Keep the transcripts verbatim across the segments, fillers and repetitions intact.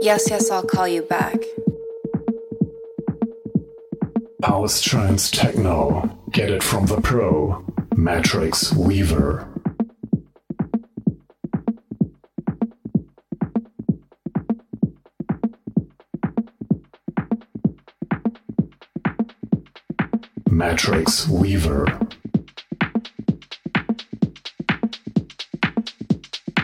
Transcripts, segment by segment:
Yes, yes, I'll call you back. Palace Trans Techno. Get it from the pro. Matrix Weaver. Matrix Weaver. Yes,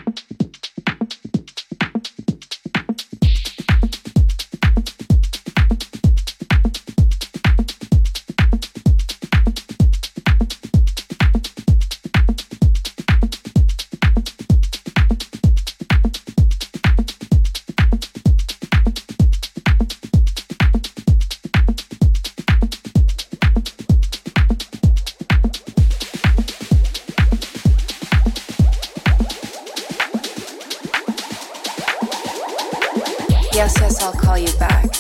yes, I'll call you back.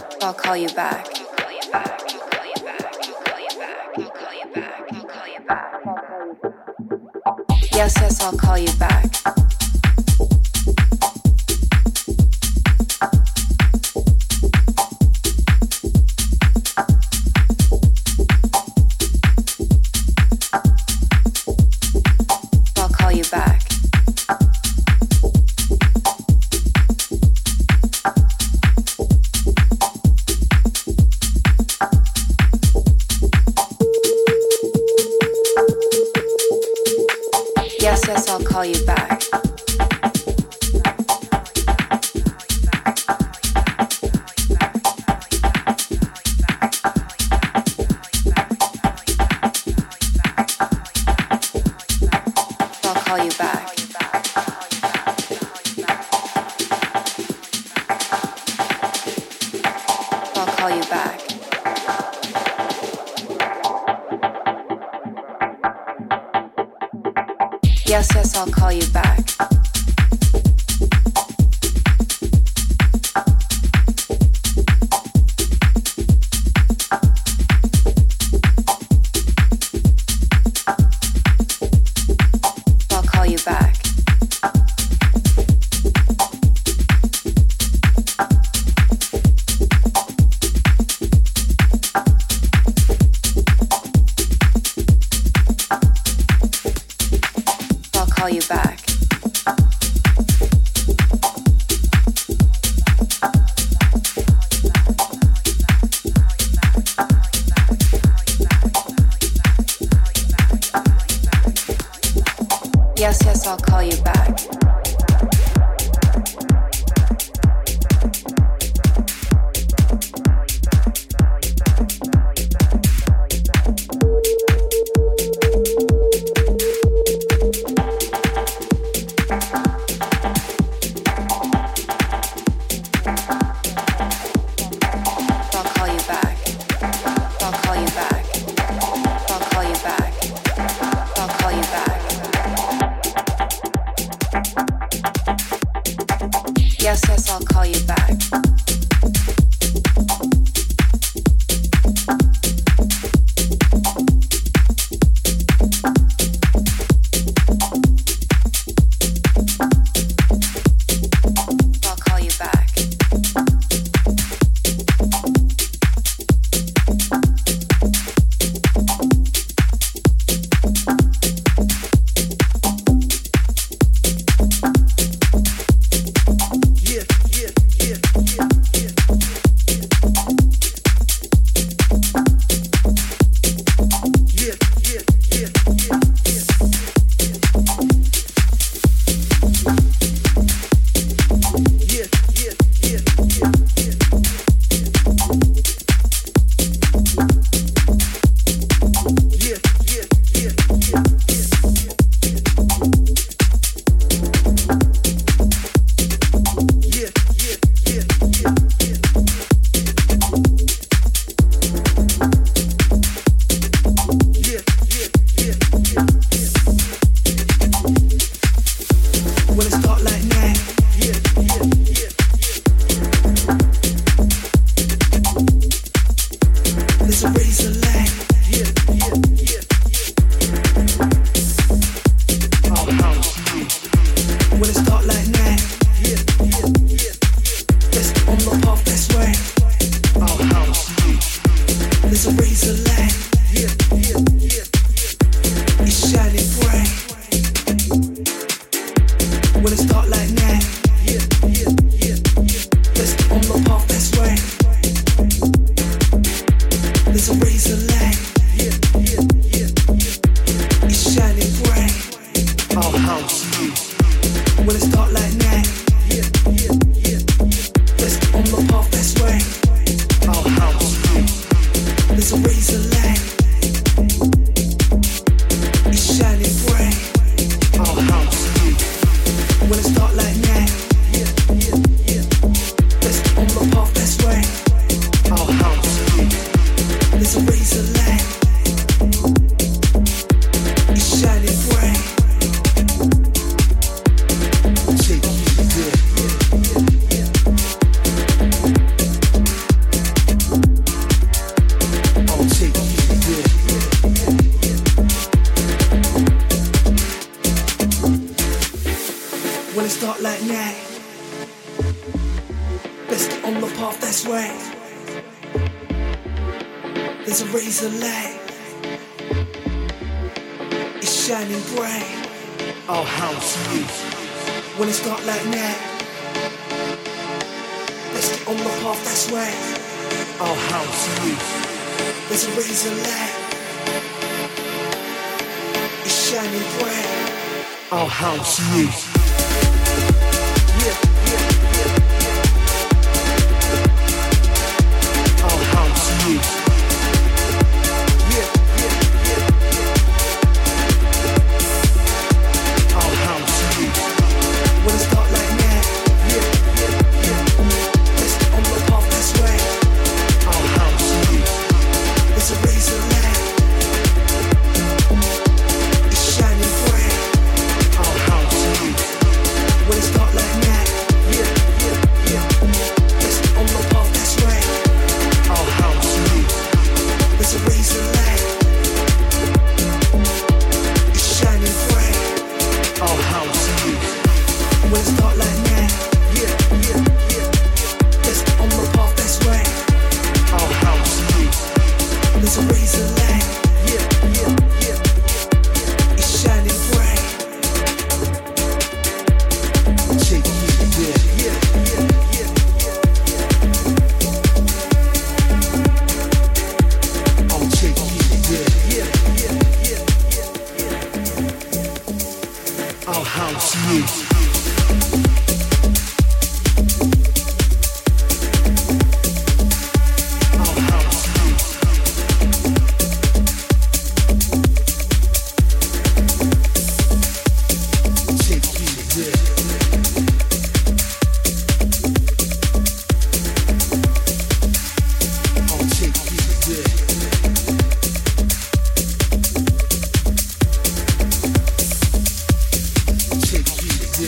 I'll call you back. Yes, yes, I'll call you back. I'll call you back. I'll call you back. Yes, yes, I'll call you back. I'll call you back. Yes, yes, I'll call you back. I'll call you back. I'll call you back. Yes, yes, I'll call you back. I'll call you back. I'll call you back. Yes, yes, I'll call you back. I'll call you back. I'll call you back. Yeah.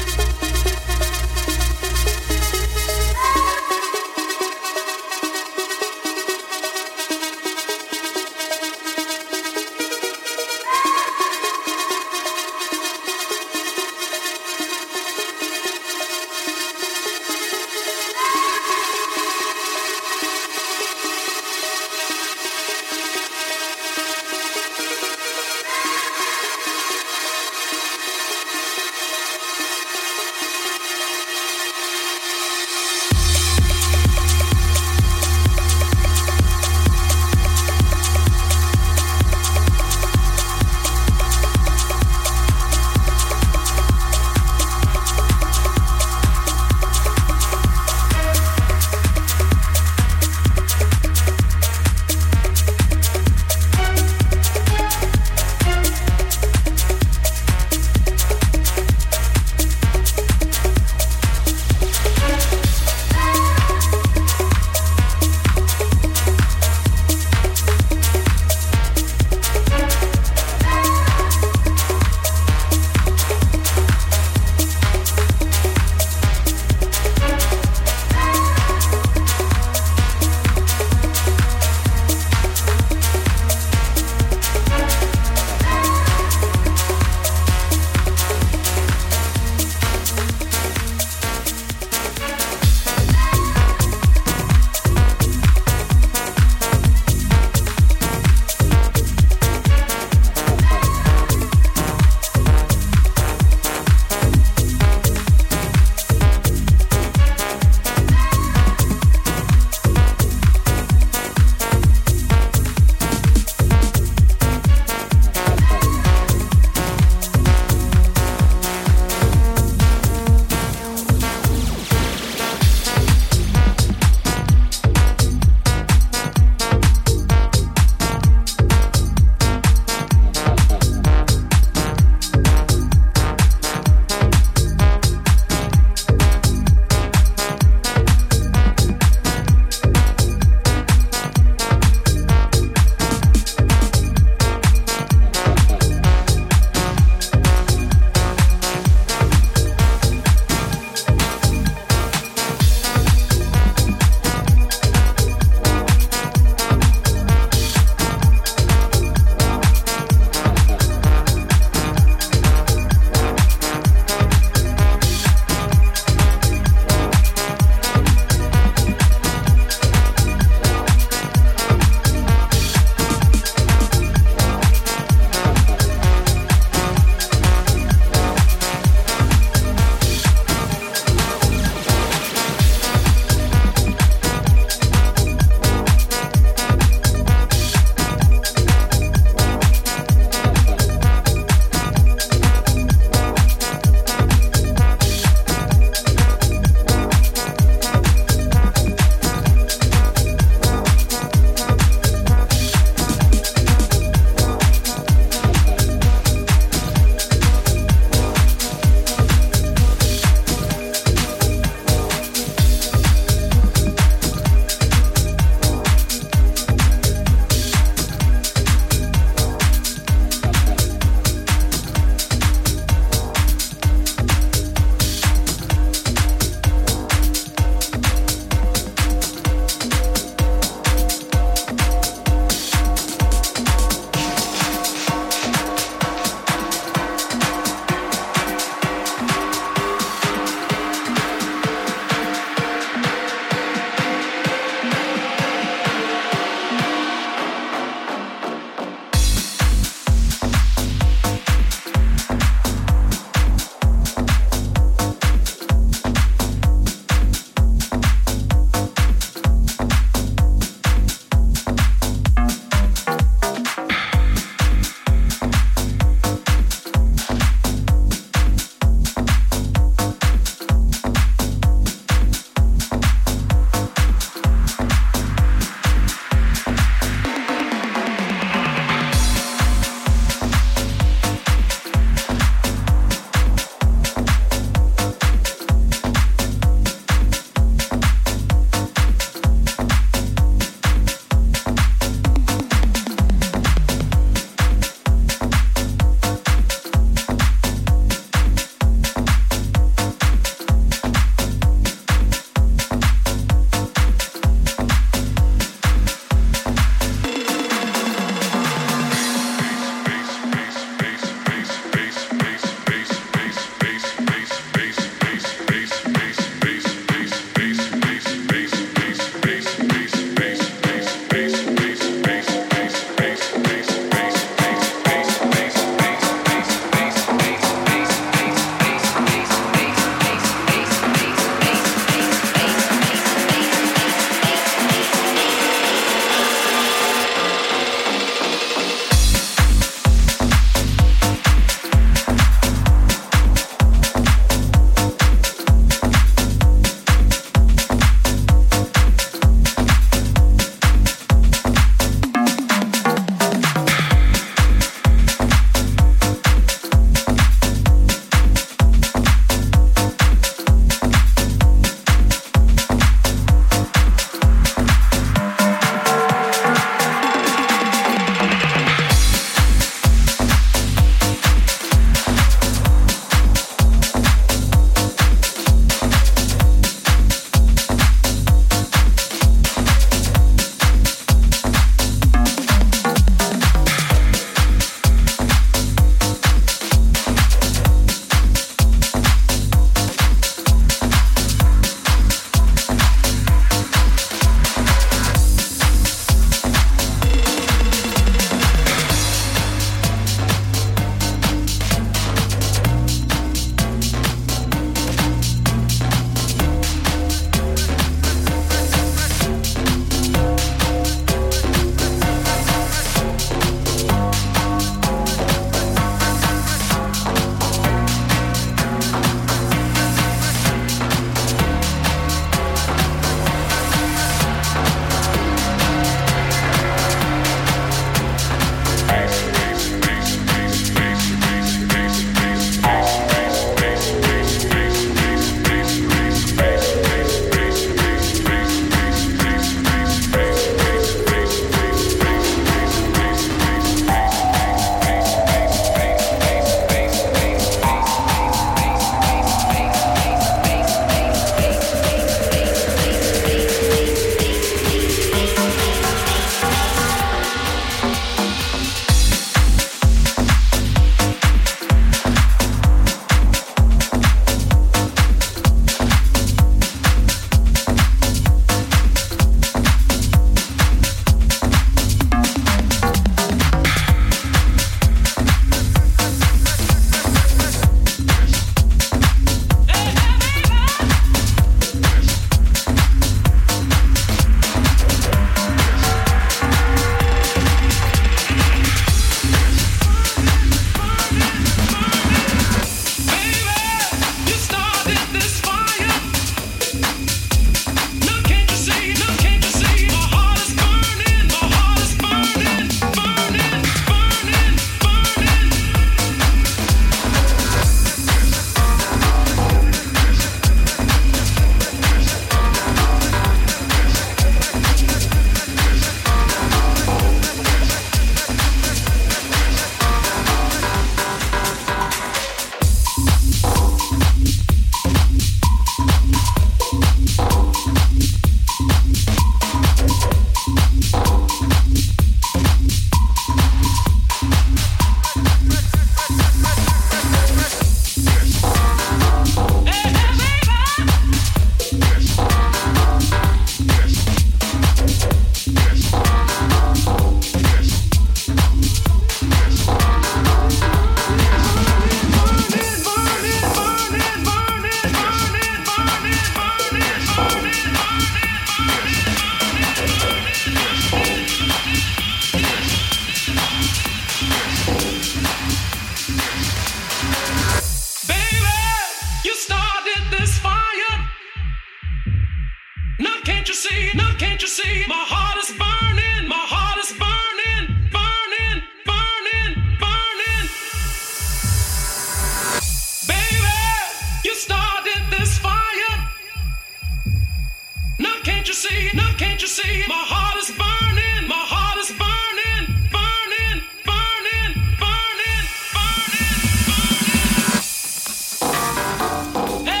see? Now can't you see? My heart is burning. My heart is burning. Burning. Burning. Burning. Burning. Burning. Hey,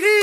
hey,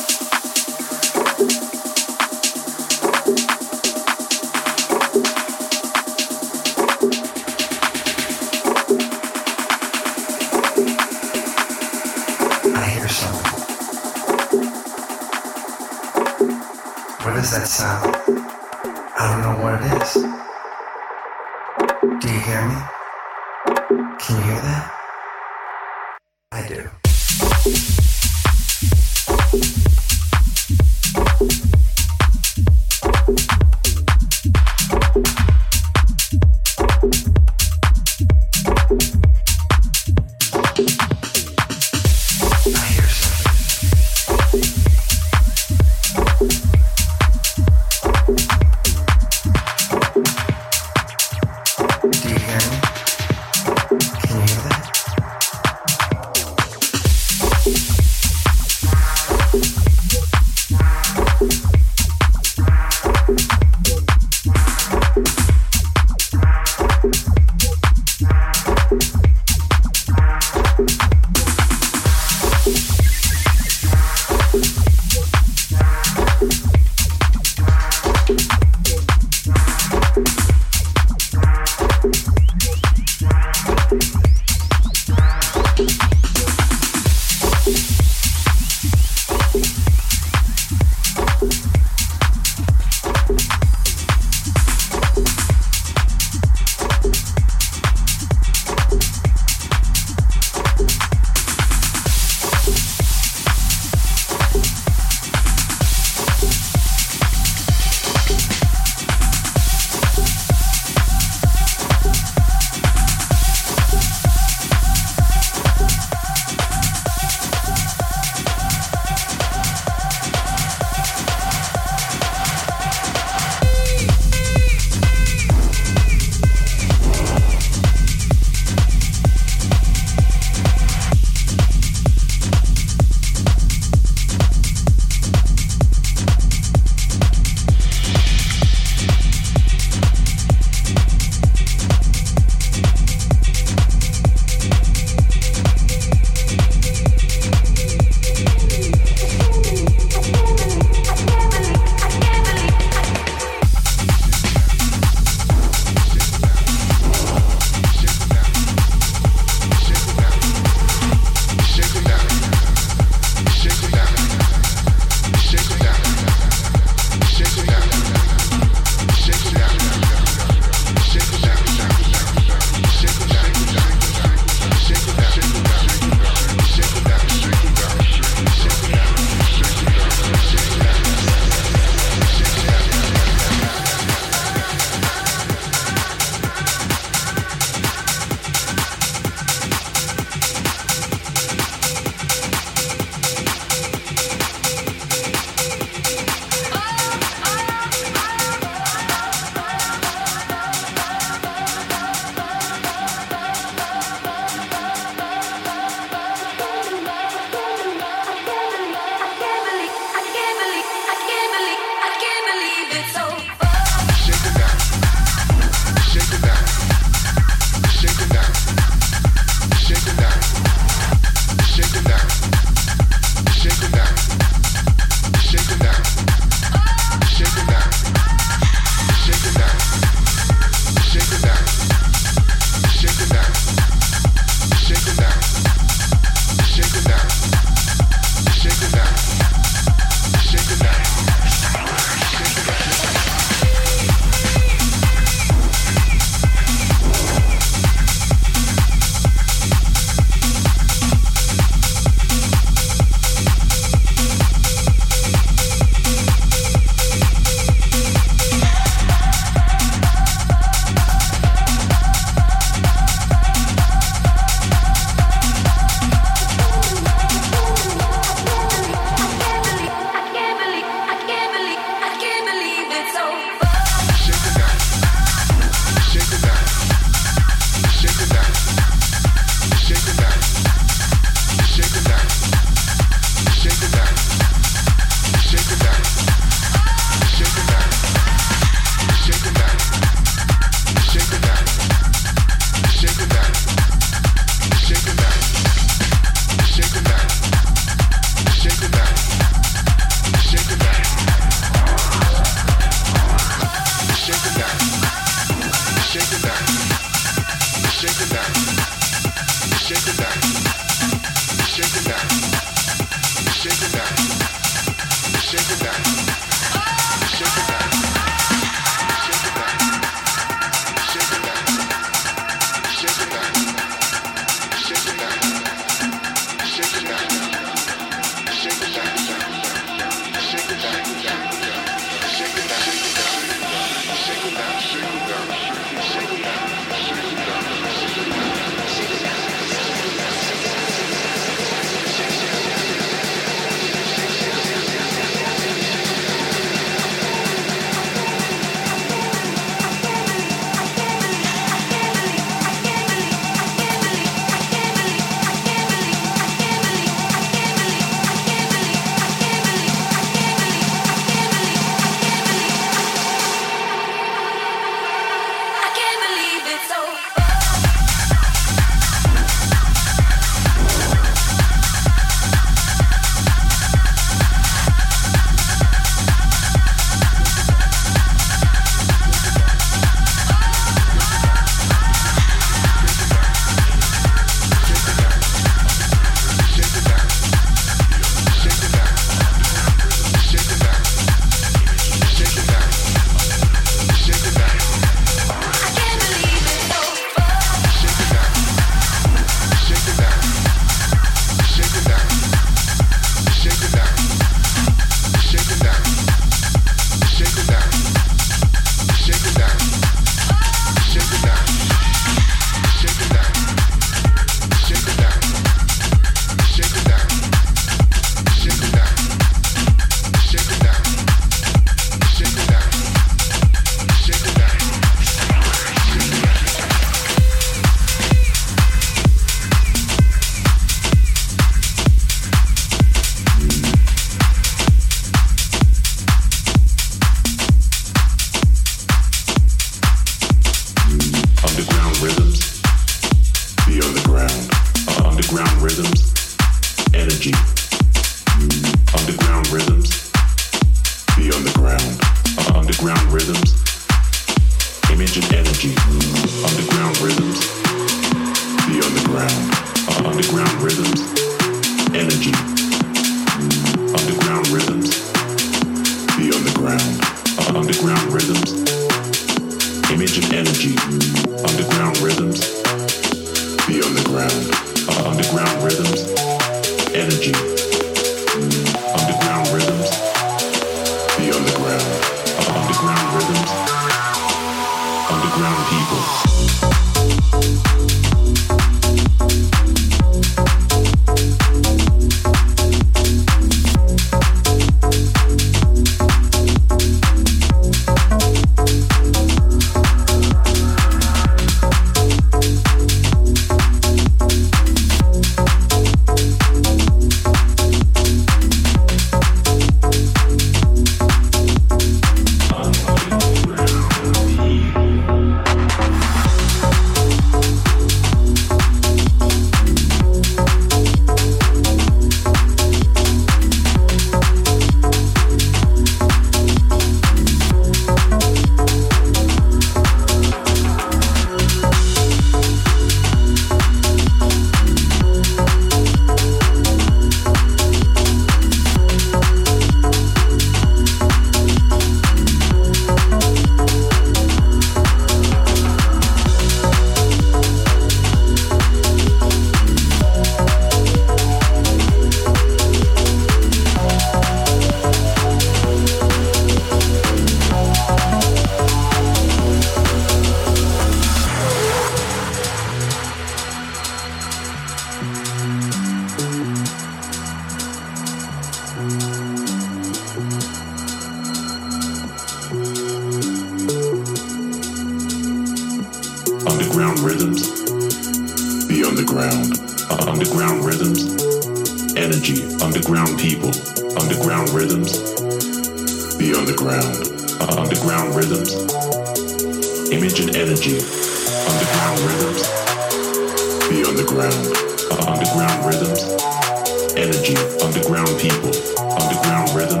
Underground people, underground rhythms.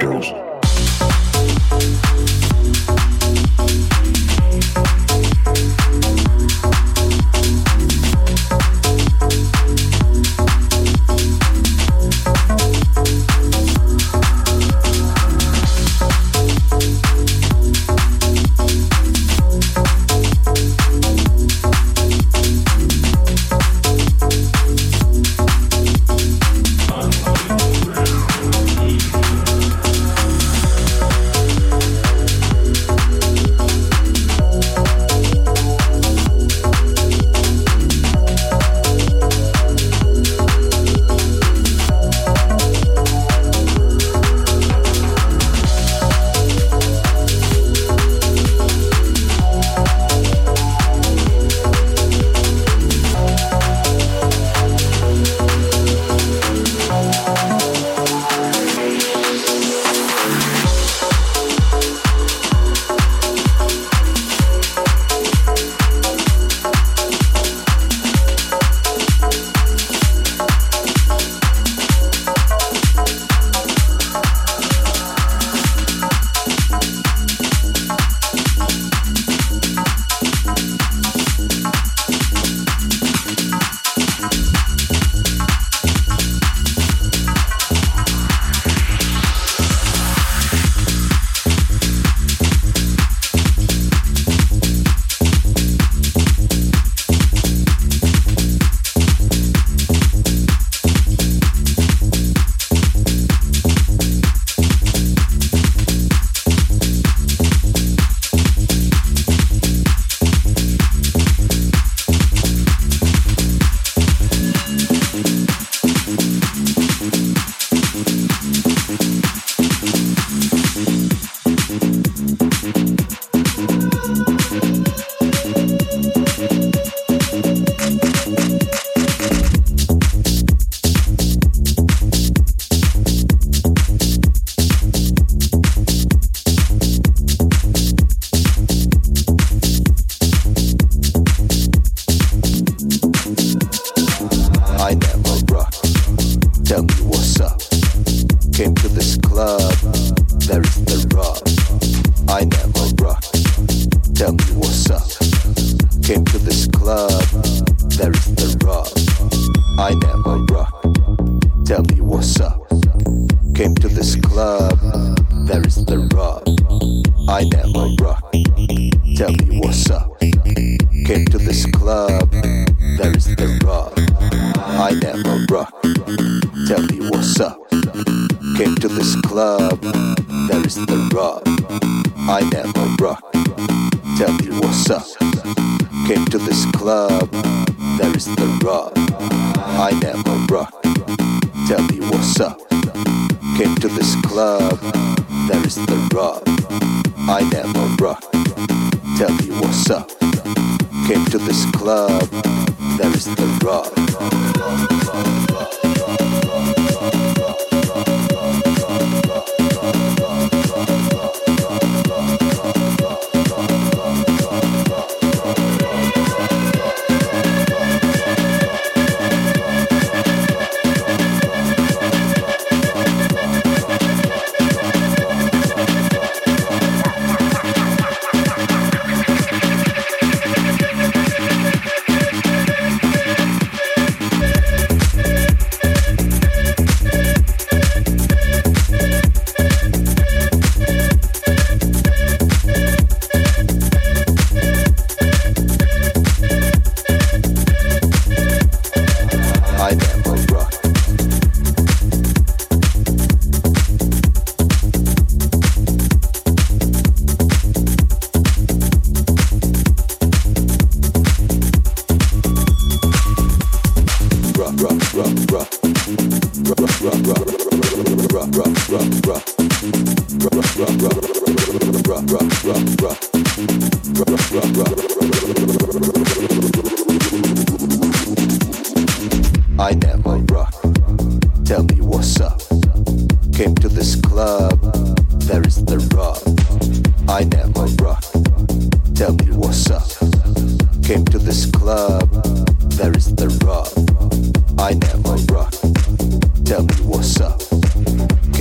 girls.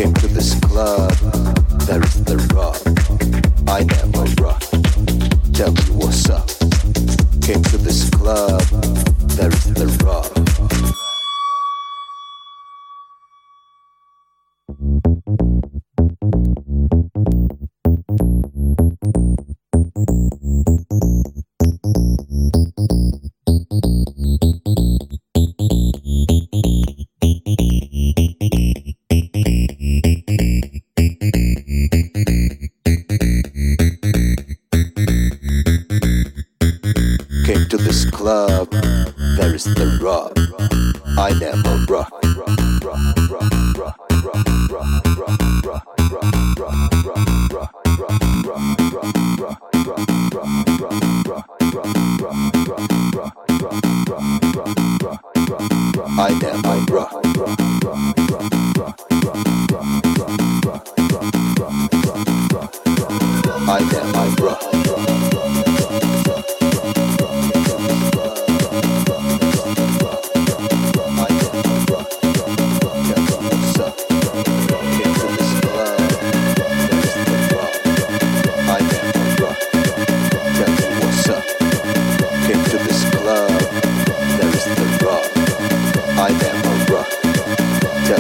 came to this club, there is the rock. I never rock. Tell me what's up. Came to this club, there is the rock. Club, there is the rock. I never rock. I never rock. I never rock. Tell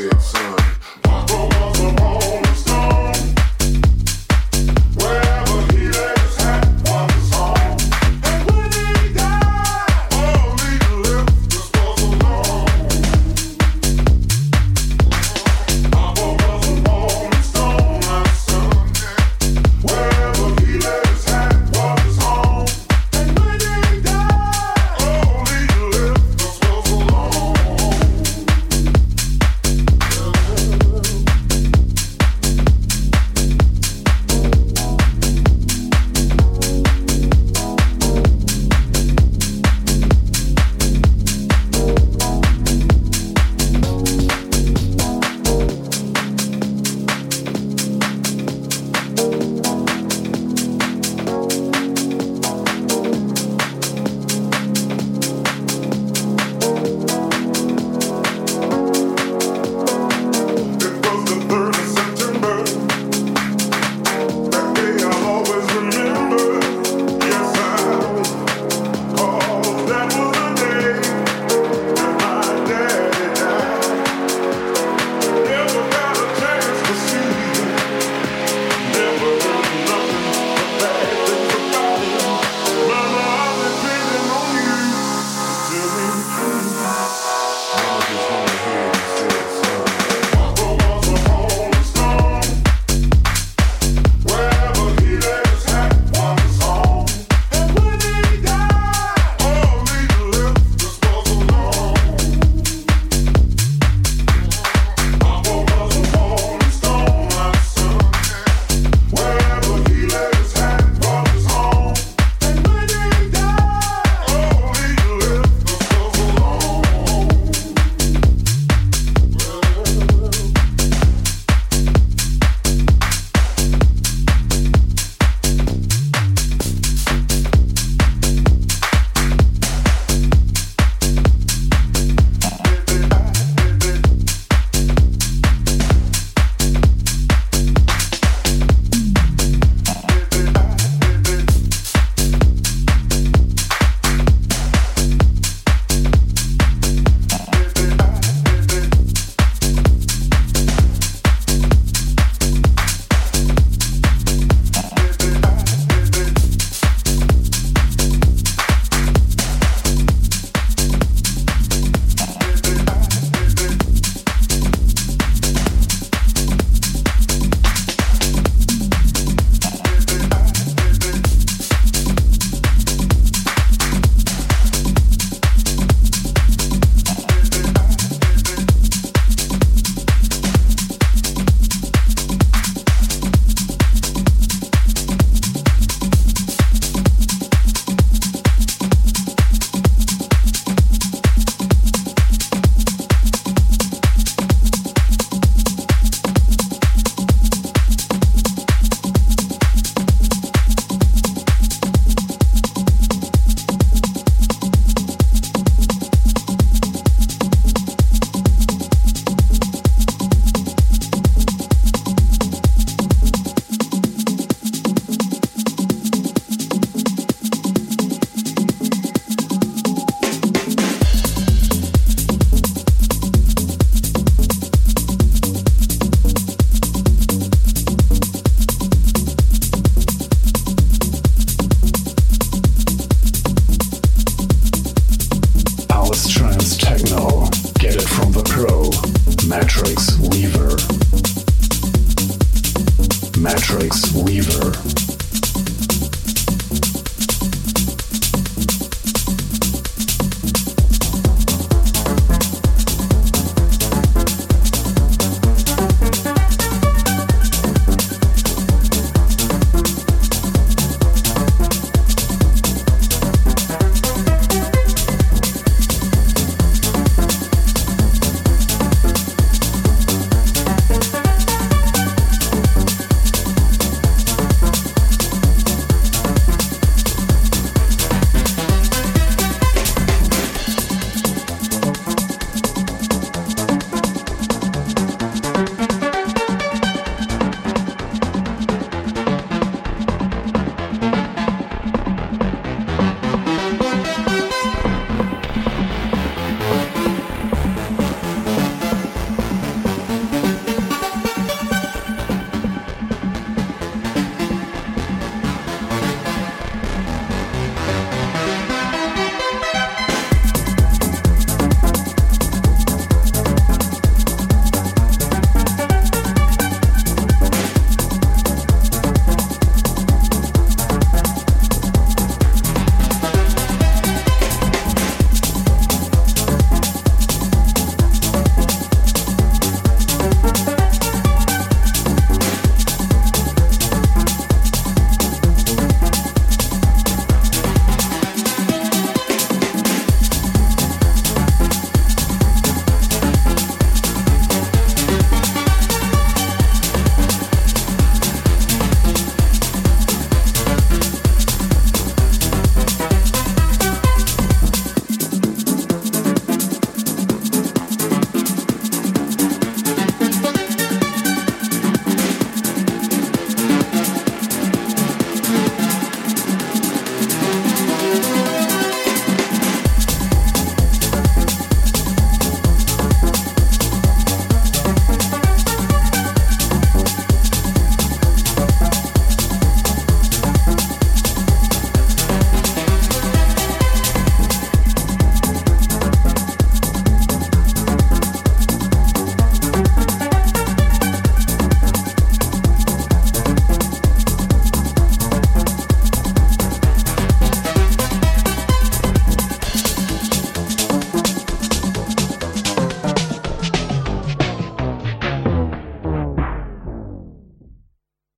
said, son, my bro was a rolling stone. Wherever he lay his hat was his home. And when he died, only the lifters was alone. My bro was a rolling stone, my son. Wherever he lay his hat was his home. And when he died, only the lifters was alone. It was the third of September. That day I'll always remember. Yes, I. Oh, that was the day that my daddy died. Never got a chance to see him. Never heard nothing but bad things about him. Mama, I'm depending on you to tell me the truth. I just want to hear you say it, son. My bro was a rolling stone. Wherever he lay his hat was his home. And when he died, only the lifters was alone. My bro was a rolling stone, my son. Wherever he lay his hat was his home. And when he died, only the lifters was alone. Palace Trans Techno. Get it from the pro, Matrix Weaver. Matrix